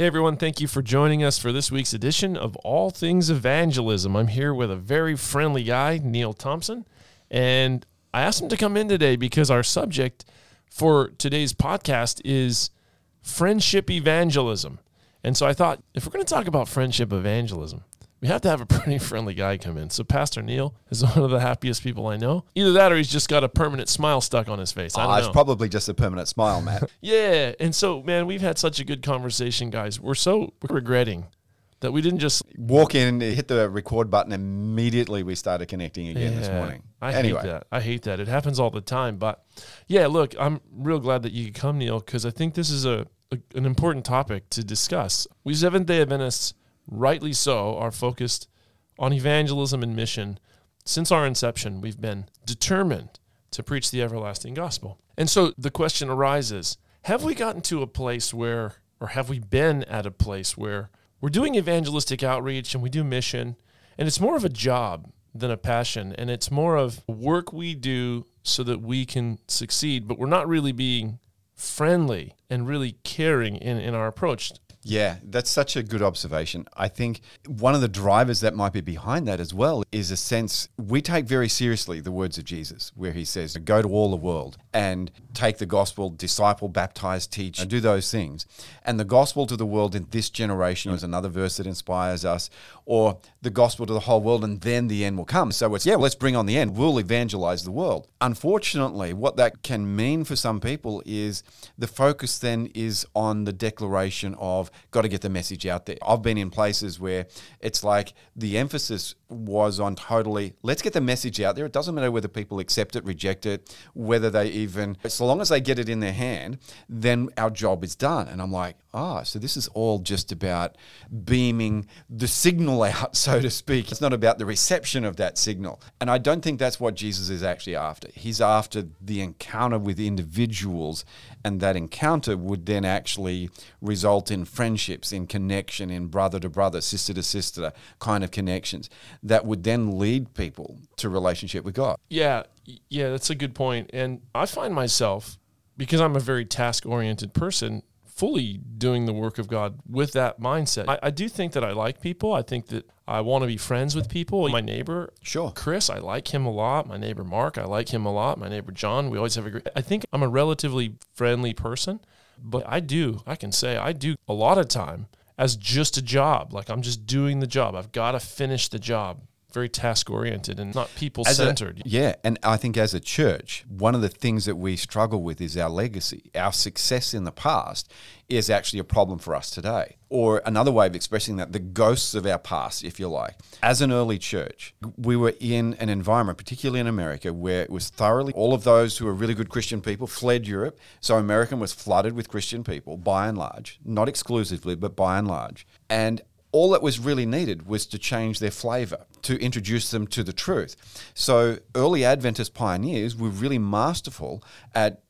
Hey everyone, thank you for joining us for this week's edition of All Things Evangelism. I'm here with a very friendly guy, Neil Thompson, and I asked him to come in today because our subject for today's podcast is friendship evangelism. And so I thought, if we're going to talk about friendship evangelism, we have to have a pretty friendly guy come in. So Pastor Neil is one of the happiest people I know. Either that or he's just got a permanent smile stuck on his face. I don't know. It's probably just a permanent smile, Matt. Yeah. And so, man, we've had such a good conversation, guys. We're so regretting that we didn't just walk in, hit the record button, immediately we started connecting again this morning. I hate that. It happens all the time. But, yeah, look, I'm real glad that you could come, Neil, because I think this is an important topic to discuss. We Seventh-day Adventists, rightly so, are focused on evangelism and mission. Since our inception, we've been determined to preach the everlasting gospel. And so the question arises, have we gotten to a place where, or have we been at a place where we're doing evangelistic outreach and we do mission, and it's more of a job than a passion, and it's more of work we do so that we can succeed, but we're not really being friendly and really caring in our approach? Yeah, that's such a good observation. I think one of the drivers that might be behind that as well is a sense we take very seriously the words of Jesus, where he says, go to all the world and take the gospel, disciple, baptize, teach, and do those things. And the gospel to the world in this generation is another verse that inspires us, or the gospel to the whole world, and then the end will come. So it's, let's bring on the end. We'll evangelize the world. Unfortunately, what that can mean for some people is the focus then is on the declaration of, got to get the message out there. I've been in places where it's like the emphasis was on totally, let's get the message out there. It doesn't matter whether people accept it, reject it, whether they even, so long as they get it in their hand, then our job is done. And I'm like, so this is all just about beaming the signal out, so to speak. It's not about the reception of that signal. And I don't think that's what Jesus is actually after. He's after the encounter with individuals, and that encounter would then actually result in friendships, in connection, in brother to brother, sister to sister kind of connections that would then lead people to relationship with God. Yeah, that's a good point. And I find myself, because I'm a very task-oriented person, fully doing the work of God with that mindset. I do think that I like people. I think that I want to be friends with people. My neighbor, sure, Chris, I like him a lot. My neighbor, Mark, I like him a lot. My neighbor, John, we always have a great... I think I'm a relatively friendly person, but I can say I do a lot of time as just a job. Like I'm just doing the job. I've got to finish the job. Very task-oriented and not people-centered. And I think as a church, one of the things that we struggle with is our legacy. Our success in the past is actually a problem for us today. Or another way of expressing that, the ghosts of our past, if you like. As an early church, we were in an environment, particularly in America, where it was thoroughly, all of those who were really good Christian people fled Europe. So America was flooded with Christian people, by and large. Not exclusively, but by and large. And all that was really needed was to change their flavor, to introduce them to the truth. So early Adventist pioneers were really masterful at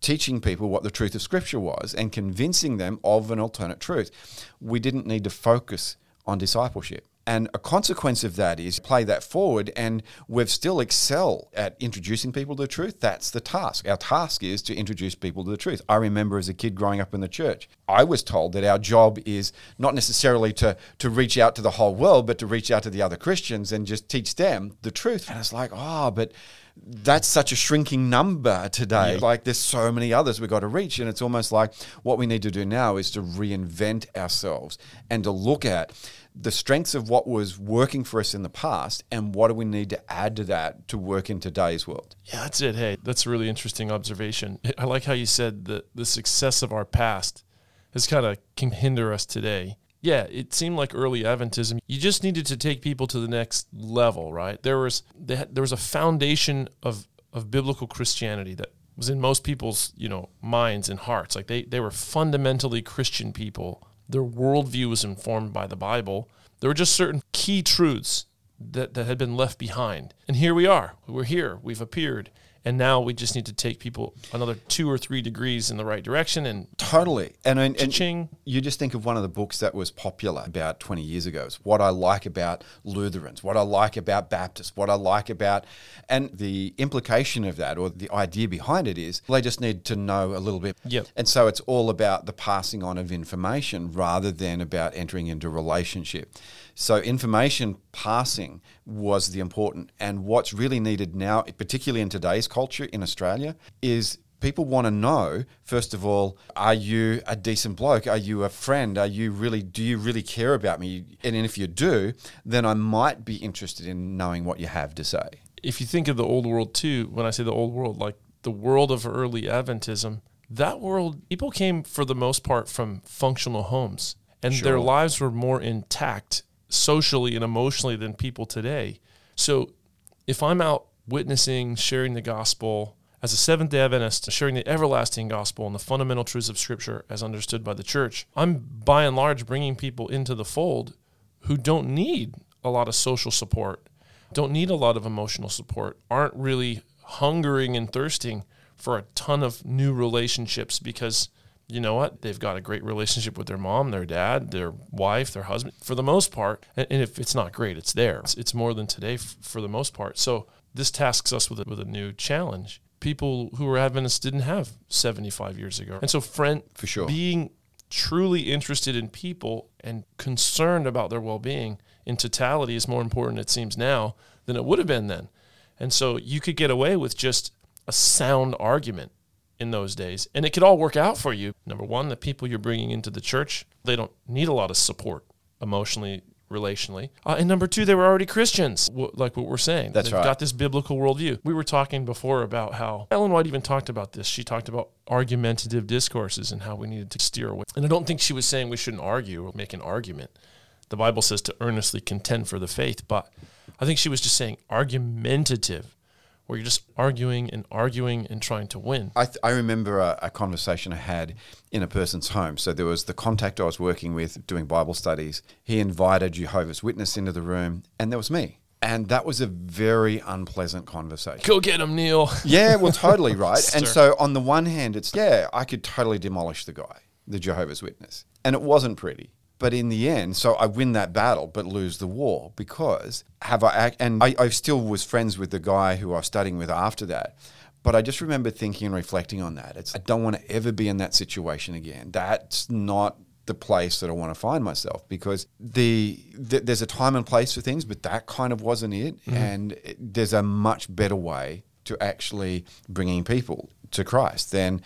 teaching people what the truth of Scripture was and convincing them of an alternate truth. We didn't need to focus on discipleship. And a consequence of that is play that forward, and we've still excel at introducing people to the truth. That's the task. Our task is to introduce people to the truth. I remember as a kid growing up in the church, I was told that our job is not necessarily to reach out to the whole world, but to reach out to the other Christians and just teach them the truth. And it's like, but that's such a shrinking number today. Yeah. Like there's so many others we've got to reach. And it's almost like what we need to do now is to reinvent ourselves and to look at the strengths of what was working for us in the past and what do we need to add to that to work in today's world. Yeah, that's it. Hey, that's a really interesting observation. I like how you said that the success of our past has kind of can hinder us today. Yeah, it seemed like early Adventism, you just needed to take people to the next level, right? There was a foundation of biblical Christianity that was in most people's, minds and hearts. Like they were fundamentally Christian people. Their worldview was informed by the Bible. There were just certain key truths that had been left behind. And here we are. We're here. We've appeared. And now we just need to take people another 2 or 3 degrees in the right direction. And totally. And you just think of one of the books that was popular about 20 years ago. It's What I Like About Lutherans, What I Like About Baptists, What I Like About... And the implication of that, or the idea behind it, is they just need to know a little bit. Yep. And so it's all about the passing on of information rather than about entering into relationship. So information passing was the important. And what's really needed now, particularly in today's culture in Australia, is people want to know, first of all, are you a decent bloke? Are you a friend? Do you really care about me? And if you do, then I might be interested in knowing what you have to say. If you think of the old world too, when I say the old world, like the world of early Adventism, that world, people came for the most part from functional homes, and sure, their lives were more intact socially and emotionally than people today. So if I'm out witnessing, sharing the gospel as a Seventh-day Adventist, sharing the everlasting gospel and the fundamental truths of Scripture as understood by the church, I'm by and large bringing people into the fold who don't need a lot of social support, don't need a lot of emotional support, aren't really hungering and thirsting for a ton of new relationships because, you know what, they've got a great relationship with their mom, their dad, their wife, their husband, for the most part. And if it's not great, it's there. It's more than today for the most part. So this tasks us with a new challenge. People who were Adventists didn't have 75 years ago. And so for sure, being truly interested in people and concerned about their well-being in totality is more important, it seems now, than it would have been then. And so you could get away with just a sound argument in those days, and it could all work out for you. Number one, the people you're bringing into the church, they don't need a lot of support emotionally, relationally. And number two, they were already Christians, like what we're saying. They've got this biblical worldview. We were talking before about how Ellen White even talked about this. She talked about argumentative discourses and how we needed to steer away. And I don't think she was saying we shouldn't argue or make an argument. The Bible says to earnestly contend for the faith, but I think she was just saying argumentative, where you're just arguing and trying to win. I remember a conversation I had in a person's home. So there was the contact I was working with doing Bible studies. He invited Jehovah's Witness into the room, and there was me. And that was a very unpleasant conversation. Go get him, Neil. Yeah, well, totally right. And so on the one hand, it's, yeah, I could totally demolish the guy, the Jehovah's Witness. And it wasn't pretty. But in the end, so I win that battle but lose the war because I still was friends with the guy who I was studying with after that. But I just remember thinking and reflecting on that. I don't want to ever be in that situation again. That's not the place that I want to find myself, because there's a time and place for things, but that kind of wasn't it. Mm-hmm. And there's a much better way to actually bringing people to Christ than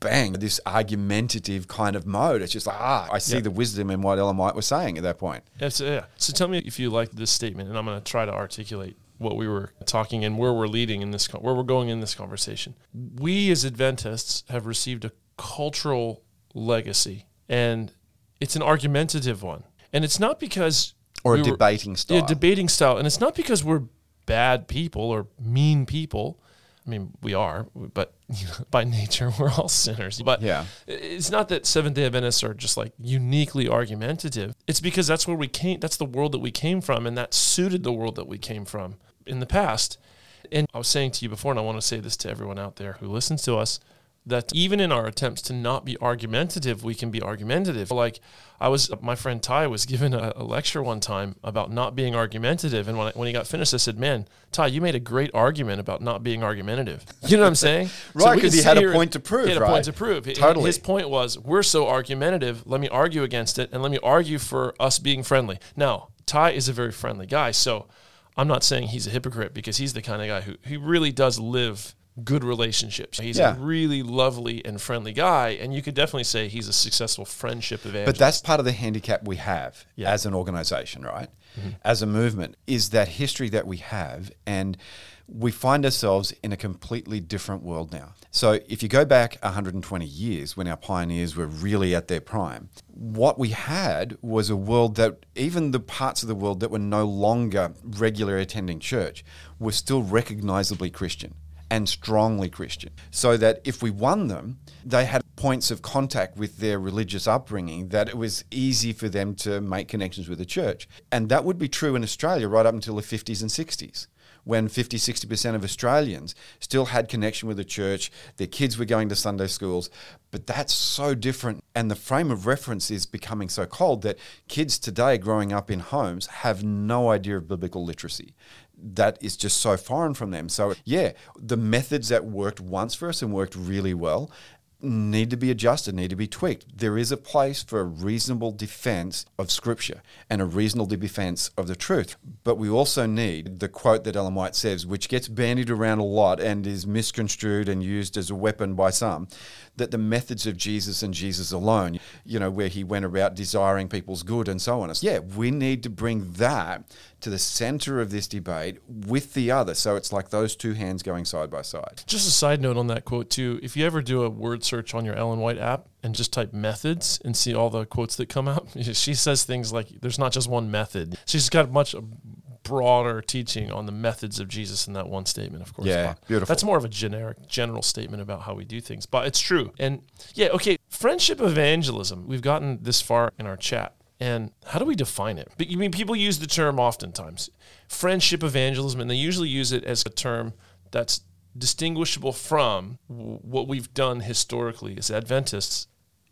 bang, this argumentative kind of mode. It's just like, I see the wisdom in what Ellen White was saying at that point. Yeah. So tell me if you like this statement, and I'm going to try to articulate what we were talking and where we're leading in this, where we're going in this conversation. We as Adventists have received a cultural legacy, and it's an argumentative one. And it's not because... Or a debating style. Yeah, debating style. And it's not because we're bad people or mean people. I mean, we are, but by nature, we're all sinners. But It's not that Seventh-day Adventists are just like uniquely argumentative. It's because that's where we came. That's the world that we came from, and that suited the world that we came from in the past. And I was saying to you before, and I want to say this to everyone out there who listens to us, that even in our attempts to not be argumentative, we can be argumentative. Like my friend Ty was given a lecture one time about not being argumentative. And when he got finished, I said, man, Ty, you made a great argument about not being argumentative. You know what I'm saying? Right, because so he had a point to prove. He had a point to prove. Totally. His point was, we're so argumentative, let me argue against it, and let me argue for us being friendly. Now, Ty is a very friendly guy, so I'm not saying he's a hypocrite, because he's the kind of guy who he really does live good relationships. He's a really lovely and friendly guy, and you could definitely say he's a successful friendship evangelist. But that's part of the handicap we have as an organization, right? Mm-hmm. As a movement, is that history that we have, and we find ourselves in a completely different world now. So if you go back 120 years, when our pioneers were really at their prime, what we had was a world that even the parts of the world that were no longer regularly attending church were still recognizably Christian. And strongly Christian, so that if we won them, they had points of contact with their religious upbringing that it was easy for them to make connections with the church. And that would be true in Australia right up until the 50s and 60s. when 50, 60% of Australians still had connection with the church, their kids were going to Sunday schools. But that's so different. And the frame of reference is becoming so cold that kids today growing up in homes have no idea of biblical literacy. That is just so foreign from them. So yeah, the methods that worked once for us and worked really well need to be adjusted, need to be tweaked. There is a place for a reasonable defense of Scripture and a reasonable defense of the truth. But we also need the quote that Ellen White says, which gets bandied around a lot and is misconstrued and used as a weapon by some, that the methods of Jesus and Jesus alone, you know, where he went about desiring people's good and so on. Yeah, we need to bring that to the center of this debate with the other. So it's like those two hands going side by side. Just a side note on that quote too. If you ever do a word search on your Ellen White app and just type methods and see all the quotes that come out, she says things like, there's not just one method. She's got much broader teaching on the methods of Jesus in that one statement, of course. Yeah, beautiful. That's more of a general statement about how we do things, but it's true. And yeah, okay, friendship evangelism. We've gotten this far in our chat. And how do we define it? But you mean people use the term oftentimes, friendship evangelism, and they usually use it as a term that's distinguishable from what we've done historically as Adventists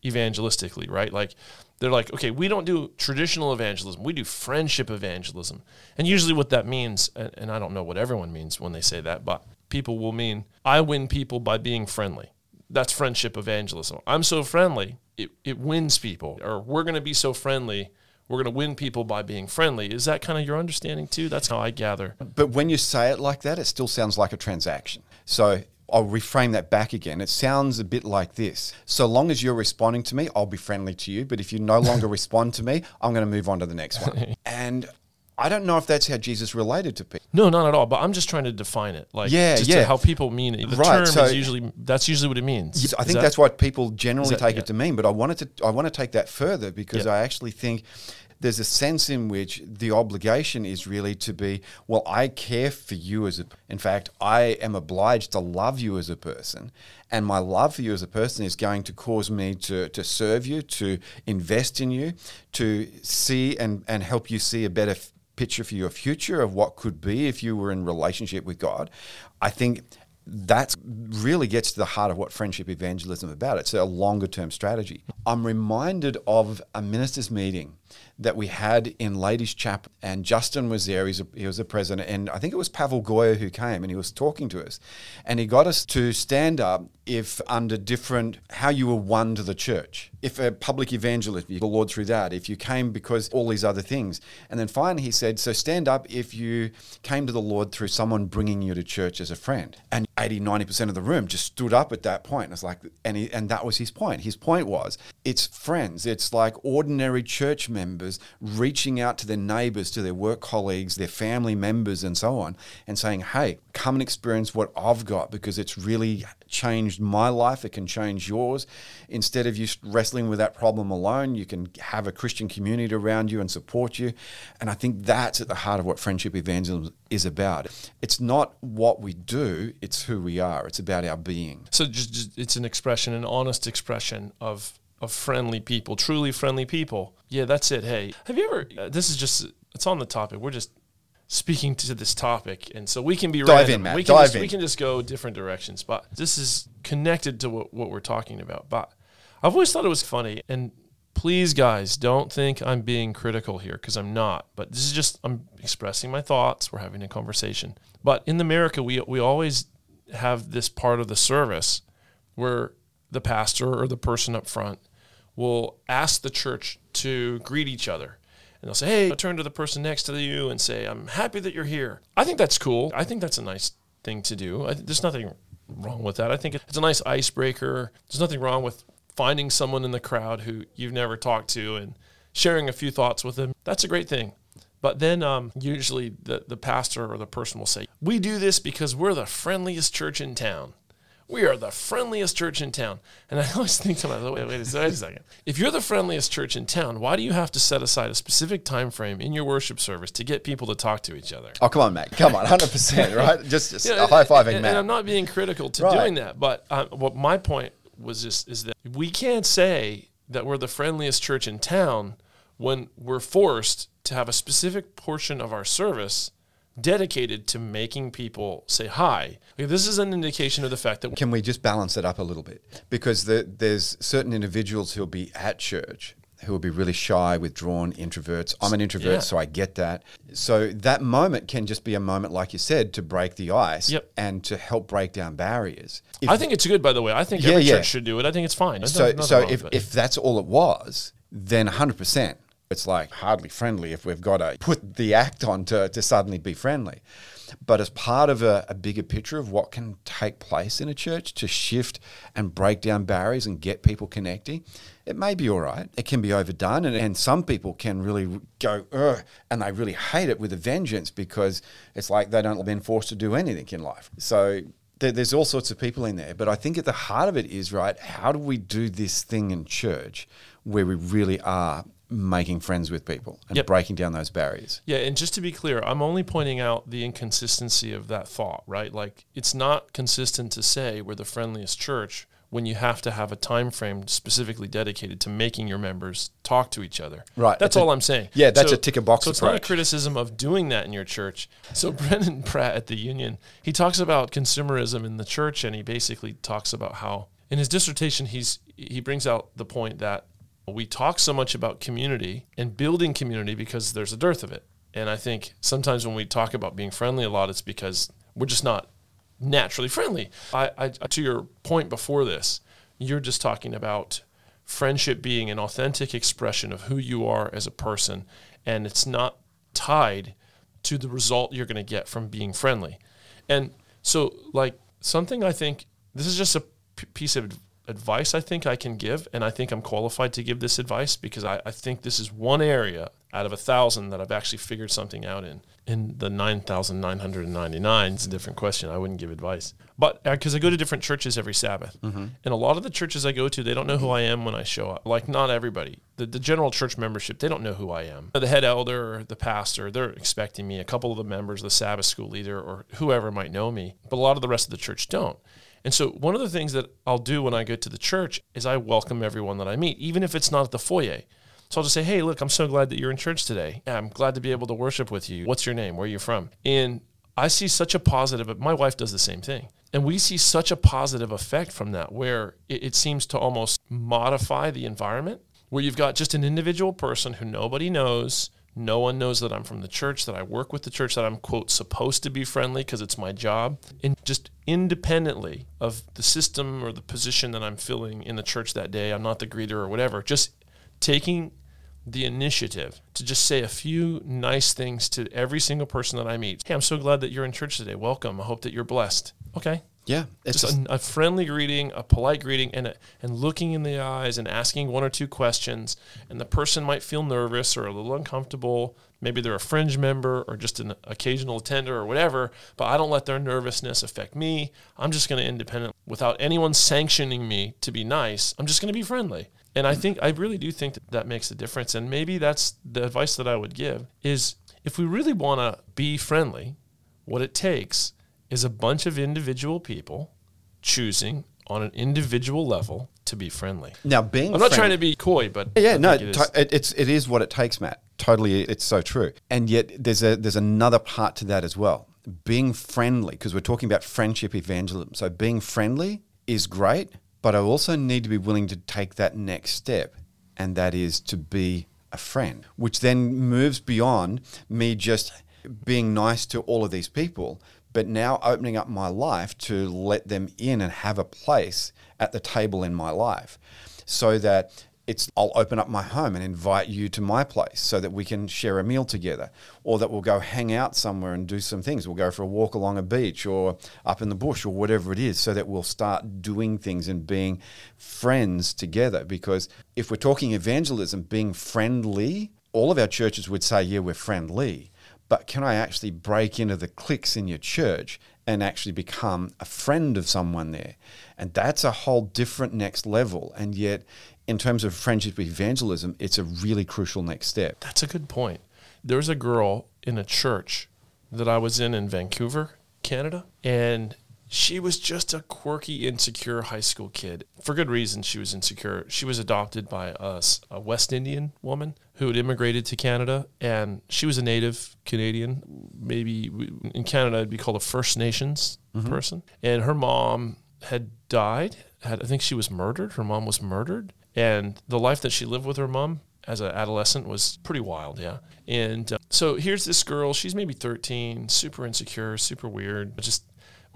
evangelistically, right? Like they're like, okay, we don't do traditional evangelism. We do friendship evangelism. And usually what that means, and I don't know what everyone means when they say that, but people will mean, I win people by being friendly. That's friendship evangelism. I'm so friendly, it wins people. Or we're going to be so friendly, we're going to win people by being friendly. Is that kind of your understanding too? That's how I gather. But when you say it like that, it still sounds like a transaction. So I'll reframe that back again. It sounds a bit like this. So long as you're responding to me, I'll be friendly to you. But if you no longer respond to me, I'm going to move on to the next one. And I don't know if that's how Jesus related to people. No, not at all. But I'm just trying to define it, to how people mean it. The term is usually what it means. Yes, I think that's what people generally take it to mean. But I want to take that further because I actually think there's a sense in which the obligation is really to be, well, I care for you in fact, I am obliged to love you as a person. And my love for you as a person is going to cause me to serve you, to invest in you, to see and help you see a better picture for your future of what could be if you were in relationship with God. I think that really gets to the heart of what friendship evangelism is about. It's a longer term strategy. I'm reminded of a ministers' meeting that we had in Ladies' Chapel, and Justin was there. He was the president, and I think it was Pavel Goya who came, and he was talking to us, and he got us to stand up how you were one to the church. If a public evangelist, the Lord through that, if you came because all these other things. And then finally he said, so stand up if you came to the Lord through someone bringing you to church as a friend. And 80, 90% of the room just stood up at that point. And it's like, and that was his point. His point was, it's friends. It's like ordinary church members reaching out to their neighbors, to their work colleagues, their family members, and so on, and saying, hey, come and experience what I've got because it's really changed my life. It can change yours. Instead of you wrestling with that problem alone, you can have a Christian community around you and support you. And I think that's at the heart of what friendship evangelism is about. It's not what we do, it's who we are. It's about our being. So just it's an honest expression of friendly people, truly friendly people. Yeah, that's it. Hey, have you ever, it's on the topic. We're just speaking to this topic. And so we can be random. We can just go different directions, but this is connected to what we're talking about. But I've always thought it was funny, and please guys, don't think I'm being critical here because I'm not, but this is just, I'm expressing my thoughts. We're having a conversation, but in America, we always have this part of the service where the pastor or the person up front will ask the church to greet each other. And they'll say, hey, I'll turn to the person next to you and say, I'm happy that you're here. I think that's cool. I think that's a nice thing to do. There's nothing wrong with that. I think it's a nice icebreaker. There's nothing wrong with finding someone in the crowd who you've never talked to and sharing a few thoughts with them. That's a great thing. But then usually the pastor or the person will say, we do this because we're the friendliest church in town. We are the friendliest church in town. And I always think to myself, wait a second. If you're the friendliest church in town, why do you have to set aside a specific time frame in your worship service to get people to talk to each other? Oh, come on, Mac. Come on, 100%, right? Just high-fiving Mac. And I'm not being critical to doing that, but what my point was is that we can't say that we're the friendliest church in town when we're forced to have a specific portion of our service dedicated to making people say hi. Like, this is an indication of the fact that... Can we just balance it up a little bit? Because there's certain individuals who'll be at church who will be really shy, withdrawn, introverts. I'm an introvert, so I get that. So that moment can just be a moment, like you said, to break the ice and to help break down barriers. I think it's good, by the way. I think every church should do it. I think it's fine. So if that's all it was, then 100%. It's like hardly friendly if we've got to put the act on to suddenly be friendly. But as part of a bigger picture of what can take place in a church to shift and break down barriers and get people connecting, it may be all right. It can be overdone, and some people can really go, ugh, and they really hate it with a vengeance because it's like they don't have been forced to do anything in life. So there's all sorts of people in there. But I think at the heart of it is, right, how do we do this thing in church where we really are making friends with people and breaking down those barriers. Yeah, and just to be clear, I'm only pointing out the inconsistency of that thought, right? Like, it's not consistent to say we're the friendliest church when you have to have a time frame specifically dedicated to making your members talk to each other. Right. That's all I'm saying. Yeah, that's a tick-a-box approach. So it's not a criticism of doing that in your church. So Brendan Pratt at the Union, he talks about consumerism in the church, and he basically talks about how, in his dissertation, he brings out the point that we talk so much about community and building community because there's a dearth of it. And I think sometimes when we talk about being friendly a lot, it's because we're just not naturally friendly. I to your point before this, you're just talking about friendship being an authentic expression of who you are as a person. And it's not tied to the result you're going to get from being friendly. And so, like, something I think, this is just a piece of advice I think I can give, and I think I'm qualified to give this advice because I think this is one area out of 1,000 that I've actually figured something out in. In the 9,999, it's a different question. I wouldn't give advice. But because I go to different churches every Sabbath, and a lot of the churches I go to, they don't know who I am when I show up. Like, not everybody. The general church membership, they don't know who I am. The head elder or the pastor, they're expecting me. A couple of the members, the Sabbath school leader or whoever might know me, but a lot of the rest of the church don't. And so one of the things that I'll do when I go to the church is I welcome everyone that I meet, even if it's not at the foyer. So I'll just say, hey, look, I'm so glad that you're in church today. I'm glad to be able to worship with you. What's your name? Where are you from? And I see such a positive, my wife does the same thing. And we see such a positive effect from that, where it seems to almost modify the environment, where you've got just an individual person who nobody knows. No one knows that I'm from the church, that I work with the church, that I'm, quote, supposed to be friendly because it's my job. And just independently of the system or the position that I'm filling in the church that day, I'm not the greeter or whatever, just taking the initiative to just say a few nice things to every single person that I meet. Hey, I'm so glad that you're in church today. Welcome. I hope that you're blessed. Okay. Yeah. It's just a friendly greeting, a polite greeting, and looking in the eyes and asking one or two questions. And the person might feel nervous or a little uncomfortable. Maybe they're a fringe member or just an occasional attender or whatever, but I don't let their nervousness affect me. I'm just going to independently, without anyone sanctioning me to be nice, I'm just going to be friendly. And I really do think that makes a difference. And maybe that's the advice that I would give is, if we really want to be friendly, what it takes is a bunch of individual people choosing on an individual level to be friendly. Now, I'm not trying to be coy, but it is what it takes, Matt. Totally, it's so true. And yet, there's another part to that as well. Being friendly, because we're talking about friendship evangelism. So being friendly is great, but I also need to be willing to take that next step, and that is to be a friend, which then moves beyond me just being nice to all of these people, but now opening up my life to let them in and have a place at the table in my life, so that I'll open up my home and invite you to my place so that we can share a meal together, or that we'll go hang out somewhere and do some things. We'll go for a walk along a beach or up in the bush or whatever it is, so that we'll start doing things and being friends together. Because if we're talking evangelism, being friendly, all of our churches would say, yeah, we're friendly. But can I actually break into the cliques in your church and actually become a friend of someone there? And that's a whole different next level. And yet, in terms of friendship evangelism, it's a really crucial next step. That's a good point. There's a girl in a church that I was in Vancouver, Canada, and She was just a quirky, insecure high school kid. For good reason, she was insecure. She was adopted by a West Indian woman who had immigrated to Canada, and she was a native Canadian. Maybe in Canada, it'd be called a First Nations person. And her mom had died. I think she was murdered. Her mom was murdered. And the life that she lived with her mom as an adolescent was pretty wild, yeah. And so here's this girl. She's maybe 13, super insecure, super weird, just...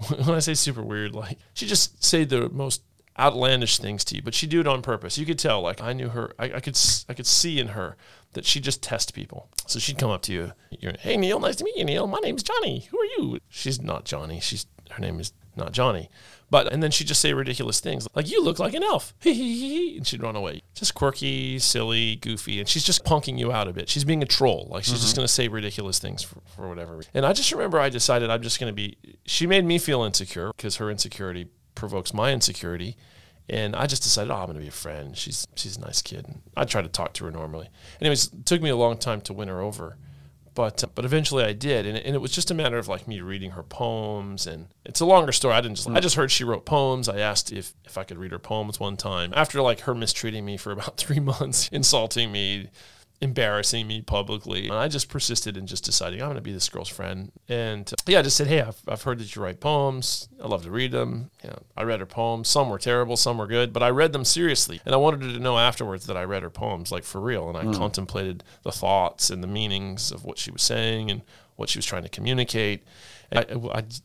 When I say super weird, like, she just say the most outlandish things to you, but she do it on purpose. You could tell, like, I knew her. I could see in her that she just tests people. So she'd come up to you. Hey, Neil, nice to meet you, Neil. My name's Johnny. Who are you? She's not Johnny. Her name is not Johnny. And then she'd just say ridiculous things, like, you look like an elf. And she'd run away. Just quirky, silly, goofy. And she's just punking you out a bit. She's being a troll. Like, she's just going to say ridiculous things for whatever reason. And I just remember I decided I'm just going to be... She made me feel insecure because her insecurity provokes my insecurity. And I just decided, I'm going to be a friend. She's a nice kid. And I try to talk to her normally. Anyways, it took me a long time to win her over. But eventually I did, and it was just a matter of like me reading her poems, and it's a longer story. I just heard she wrote poems. I asked if I could read her poems one time after like her mistreating me for about 3 months, insulting me, embarrassing me publicly. And I just persisted in just deciding I'm going to be this girl's friend. And I just said, hey, I've heard that you write poems. I love to read them. Yeah, I read her poems. Some were terrible, some were good, but I read them seriously. And I wanted her to know afterwards that I read her poems, like for real. And I contemplated the thoughts and the meanings of what she was saying and what she was trying to communicate. And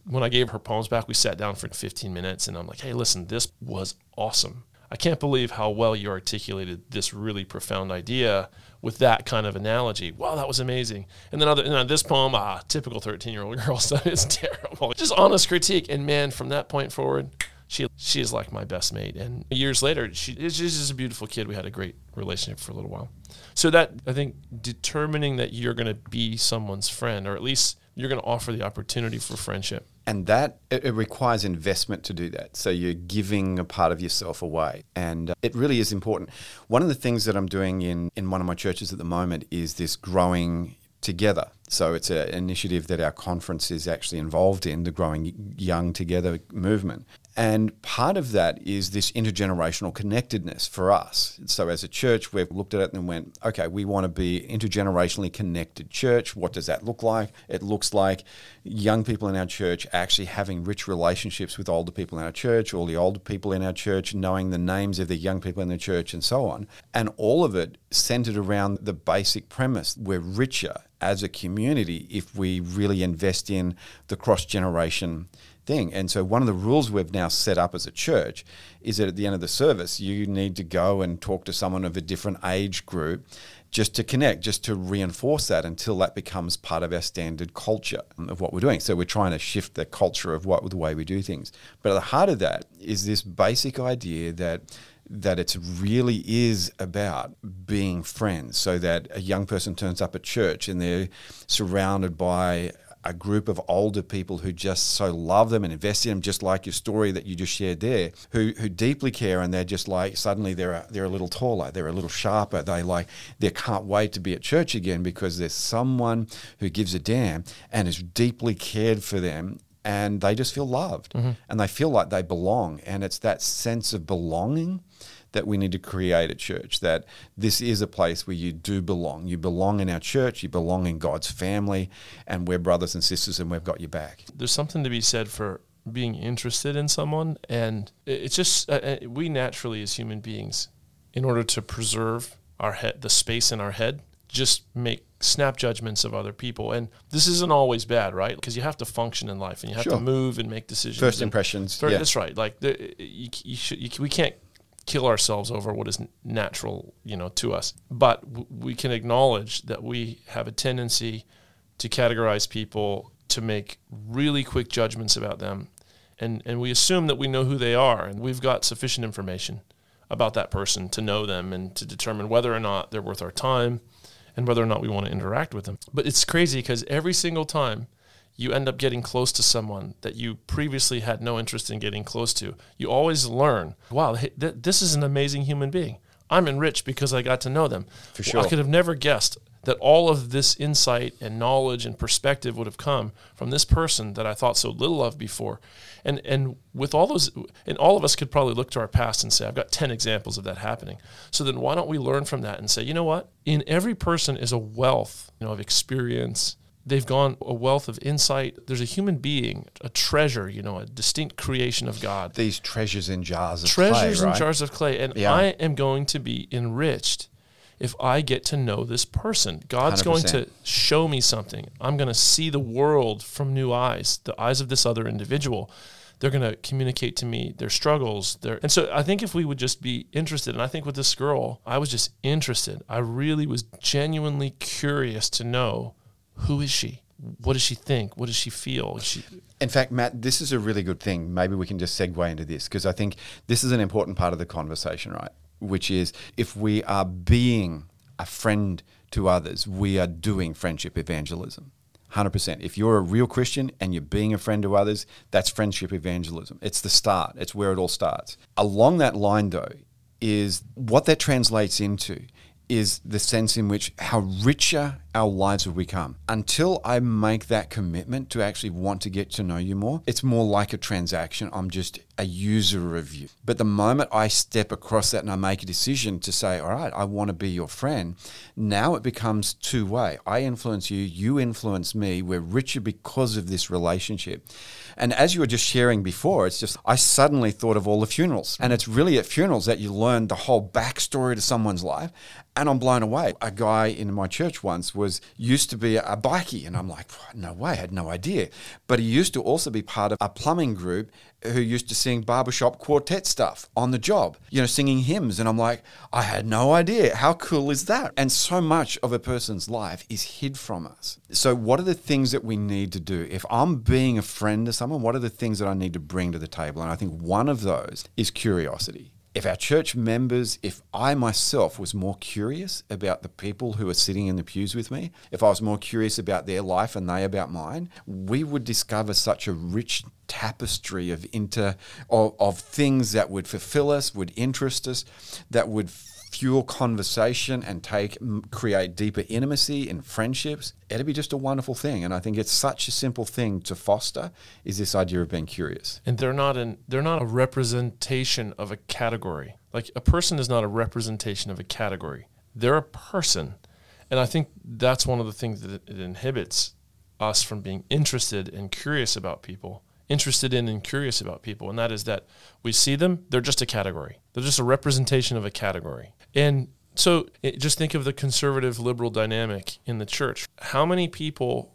when I gave her poems back, we sat down for 15 minutes and I'm like, hey, listen, this was awesome. I can't believe how well you articulated this really profound idea with that kind of analogy. Wow, that was amazing. And then this poem, typical 13-year-old girl stuff, it's terrible. Just honest critique. And man, from that point forward, she is like my best mate. And years later, she's just a beautiful kid. We had a great relationship for a little while. So that, I think, determining that you're going to be someone's friend, or at least you're going to offer the opportunity for friendship. And that, it requires investment to do that. So you're giving a part of yourself away. And it really is important. One of the things that I'm doing in one of my churches at the moment is this Growing Together. So it's an initiative that our conference is actually involved in, the Growing Young Together movement. And part of that is this intergenerational connectedness for us. So as a church, we've looked at it and went, okay, we want to be an intergenerationally connected church. What does that look like? It looks like young people in our church actually having rich relationships with older people in our church, or the older people in our church knowing the names of the young people in the church and so on. And all of it centered around the basic premise. We're richer as a community if we really invest in the cross-generation thing. And so one of the rules we've now set up as a church is that at the end of the service, you need to go and talk to someone of a different age group just to connect, just to reinforce that until that becomes part of our standard culture of what we're doing. So we're trying to shift the culture of the way we do things. But at the heart of that is this basic idea that it really is about being friends, so that a young person turns up at church and they're surrounded by a group of older people who just so love them and invest in them, just like your story that you just shared there, who deeply care, and they're just like, suddenly they're a little taller, they're a little sharper, they can't wait to be at church again because there's someone who gives a damn and is deeply cared for them, and they just feel loved and they feel like they belong. And it's that sense of belonging that we need to create at church, that this is a place where you do belong. You belong in our church, you belong in God's family, and we're brothers and sisters and we've got your back. There's something to be said for being interested in someone, and it's just we naturally as human beings, in order to preserve our head, the space in our head, just make snap judgments of other people. And this isn't always bad, right? Because you have to function in life and you have to move and make decisions. First impressions. That's right. Like we can't kill ourselves over what is natural, to us. But we can acknowledge that we have a tendency to categorize people, to make really quick judgments about them. And we assume that we know who they are, and we've got sufficient information about that person to know them and to determine whether or not they're worth our time and whether or not we want to interact with them. But it's crazy because every single time you end up getting close to someone that you previously had no interest in getting close to, you always learn, wow, this is an amazing human being. I'm enriched because I got to know them. For sure. I could have never guessed that all of this insight and knowledge and perspective would have come from this person that I thought so little of before. And with all those, and all of us could probably look to our past and say, I've got 10 examples of that happening. So then why don't we learn from that and say, you know what? In every person is a wealth, of experience. They've gone a wealth of insight. There's a human being, a treasure, a distinct creation of God. These treasures in jars of clay, right? Treasures in jars of clay. And I am going to be enriched if I get to know this person. God's 100%. Going to show me something. I'm going to see the world from new eyes, the eyes of this other individual. They're going to communicate to me their struggles. And so I think if we would just be interested, and I think with this girl, I was just interested. I really was genuinely curious to know, who is she? What does she think? What does she feel? In fact, Matt, this is a really good thing. Maybe we can just segue into this, because I think this is an important part of the conversation, right? Which is, if we are being a friend to others, we are doing friendship evangelism. 100%. If you're a real Christian and you're being a friend to others, that's friendship evangelism. It's the start. It's where it all starts. Along that line, though, is what that translates into is the sense in which how richer our lives will become. Until I make that commitment to actually want to get to know you more, it's more like a transaction. I'm just a user of you. But the moment I step across that and I make a decision to say, all right, I want to be your friend, now it becomes two-way. I influence you, you influence me. We're richer because of this relationship. And as you were just sharing before, it's just, I suddenly thought of all the funerals. And it's really at funerals that you learn the whole backstory to someone's life. And I'm blown away. A guy in my church once used to be a bikie, and I'm like, no way, I had no idea. But he used to also be part of a plumbing group who used to sing barbershop quartet stuff on the job, singing hymns. And I'm like, I had no idea. How cool is that? And so much of a person's life is hid from us. So what are the things that we need to do? If I'm being a friend to someone, what are the things that I need to bring to the table? And I think one of those is curiosity. If our church members, if I myself was more curious about the people who are sitting in the pews with me, if I was more curious about their life and they about mine, we would discover such a rich tapestry of things that would fulfill us, would interest us, that would fuel conversation and create deeper intimacy in friendships. It'd be just a wonderful thing. And I think it's such a simple thing to foster, is this idea of being curious. And they're not a representation of a category. Like, a person is not a representation of a category. They're a person. And I think that's one of the things that it inhibits us from being interested in and curious about people. And that is that we see them, they're just a category. They're just a representation of a category. And so just think of the conservative liberal dynamic in the church. How many people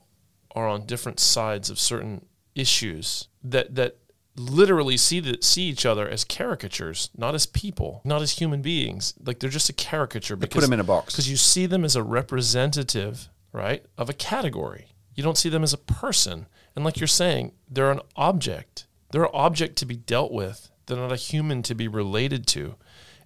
are on different sides of certain issues that literally see each other as caricatures, not as people, not as human beings? Like, they're just a caricature. Because, they put them in a box. Because you see them as a representative, right, of a category. You don't see them as a person. And like you're saying, they're an object. They're an object to be dealt with. They're not a human to be related to.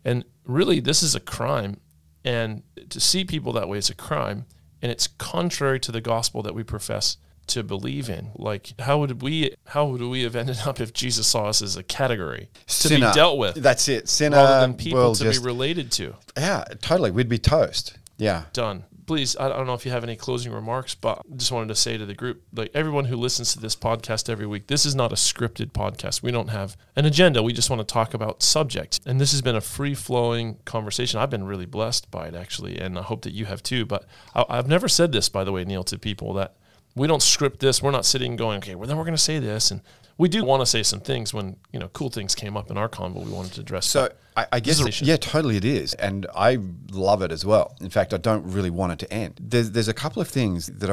And really, this is a crime. And to see people that way is a crime. And it's contrary to the gospel that we profess to believe in. Like, how would we have ended up if Jesus saw us as a category to be dealt with? That's it. Sinner. Rather than people to be related to. Yeah, totally. We'd be toast. Yeah. Done. Please, I don't know if you have any closing remarks, but I just wanted to say to the group, like, everyone who listens to this podcast every week, this is not a scripted podcast. We don't have an agenda. We just want to talk about subjects. And this has been a free-flowing conversation. I've been really blessed by it, actually, and I hope that you have too. But I've never said this, by the way, Neil, to people, that we don't script this. We're not sitting going, okay, well, then we're going to say this. And we do want to say some things when, cool things came up in our convo we wanted to address. So I guess, yeah, totally it is. And I love it as well. In fact, I don't really want it to end. There's a couple of things that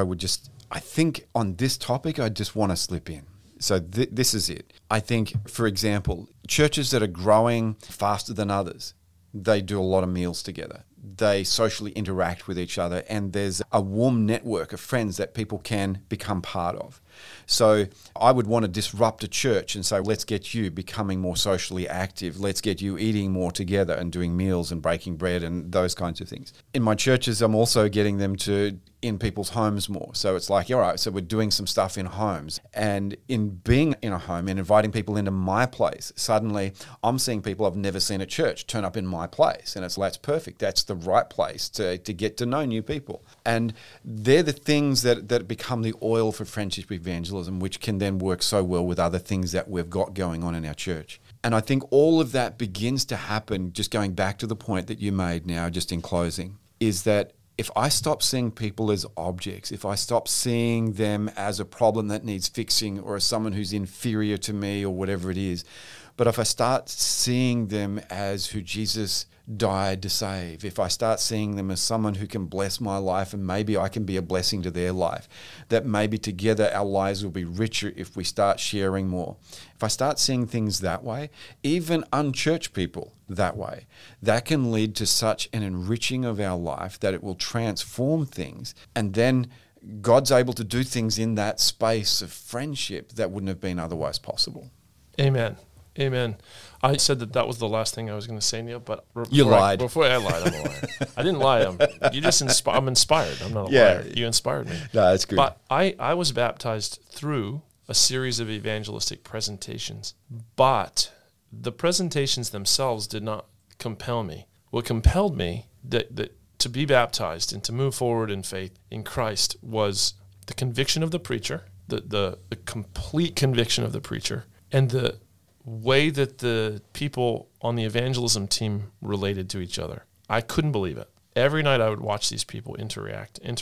I think on this topic, I just want to slip in. So this is it. I think, for example, churches that are growing faster than others, they do a lot of meals together. They socially interact with each other, and there's a warm network of friends that people can become part of. So I would want to disrupt a church and say, let's get you becoming more socially active. Let's get you eating more together and doing meals and breaking bread and those kinds of things. In my churches, I'm also getting them to in people's homes more. So it's like, all right, so we're doing some stuff in homes. And in being in a home and inviting people into my place, suddenly I'm seeing people I've never seen at church turn up in my place. And it's like, that's perfect. That's the right place to get to know new people. And they're the things that become the oil for friendship evangelism, which can then work so well with other things that we've got going on in our church. And I think all of that begins to happen, just going back to the point that you made now, just in closing, is that if I stop seeing people as objects, if I stop seeing them as a problem that needs fixing or as someone who's inferior to me or whatever it is, but if I start seeing them as who Jesus died to save, if I start seeing them as someone who can bless my life and maybe I can be a blessing to their life, that maybe together our lives will be richer if we start sharing more. If I start seeing things that way, even unchurched people that way, that can lead to such an enriching of our life that it will transform things. And then God's able to do things in that space of friendship that wouldn't have been otherwise possible. Amen. Amen. I said that was the last thing I was going to say, Neil, but... You lied. Before I lied, I'm a liar. I didn't lie. I'm inspired. I'm not a liar. You inspired me. No, that's good. But I was baptized through a series of evangelistic presentations, but the presentations themselves did not compel me. What compelled me that to be baptized and to move forward in faith in Christ was the conviction of the preacher, the complete conviction of the preacher, and the way that the people on the evangelism team related to each other. I couldn't believe it. Every night I would watch these people interacting,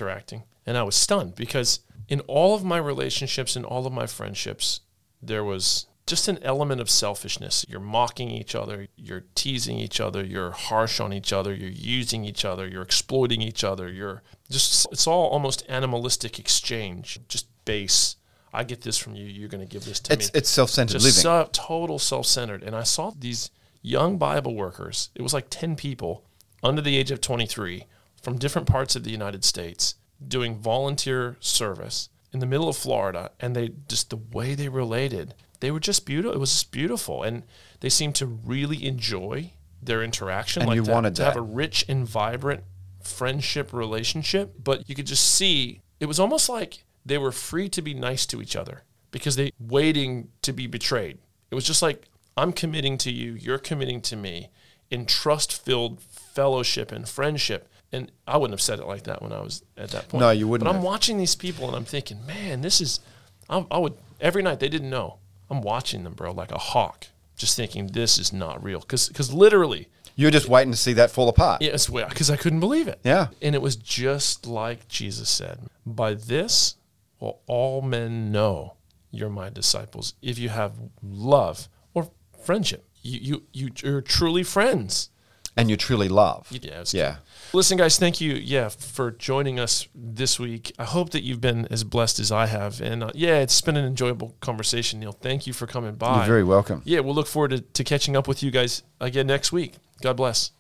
and I was stunned because in all of my relationships and all of my friendships, there was just an element of selfishness. You're mocking each other, you're teasing each other, you're harsh on each other, you're using each other, you're exploiting each other, it's all almost animalistic exchange, just base. I get this from you, you're going to give this to me. It's self-centered living. Total self-centered. And I saw these young Bible workers, it was like 10 people under the age of 23 from different parts of the United States doing volunteer service in the middle of Florida. And the way they related, they were just beautiful. It was just beautiful. And they seemed to really enjoy their interaction. And like to have a rich and vibrant friendship relationship. But you could just see, it was almost like they were free to be nice to each other because they were waiting to be betrayed. It was just like, I'm committing to you, you're committing to me in trust-filled fellowship and friendship. And I wouldn't have said it like that when I was at that point. No, you wouldn't. But I'm watching these people and I'm thinking, man, this is, I would, every night they didn't know. I'm watching them, bro, like a hawk, just thinking this is not real. Because literally. You were just waiting to see that fall apart. Yes, because I couldn't believe it. Yeah. And it was just like Jesus said, by this, well, all men know you're my disciples if you have love or friendship. You're truly friends. And you truly love. Yeah. Listen, guys, thank you for joining us this week. I hope that you've been as blessed as I have. And it's been an enjoyable conversation, Neil. Thank you for coming by. You're very welcome. Yeah, we'll look forward to catching up with you guys again next week. God bless.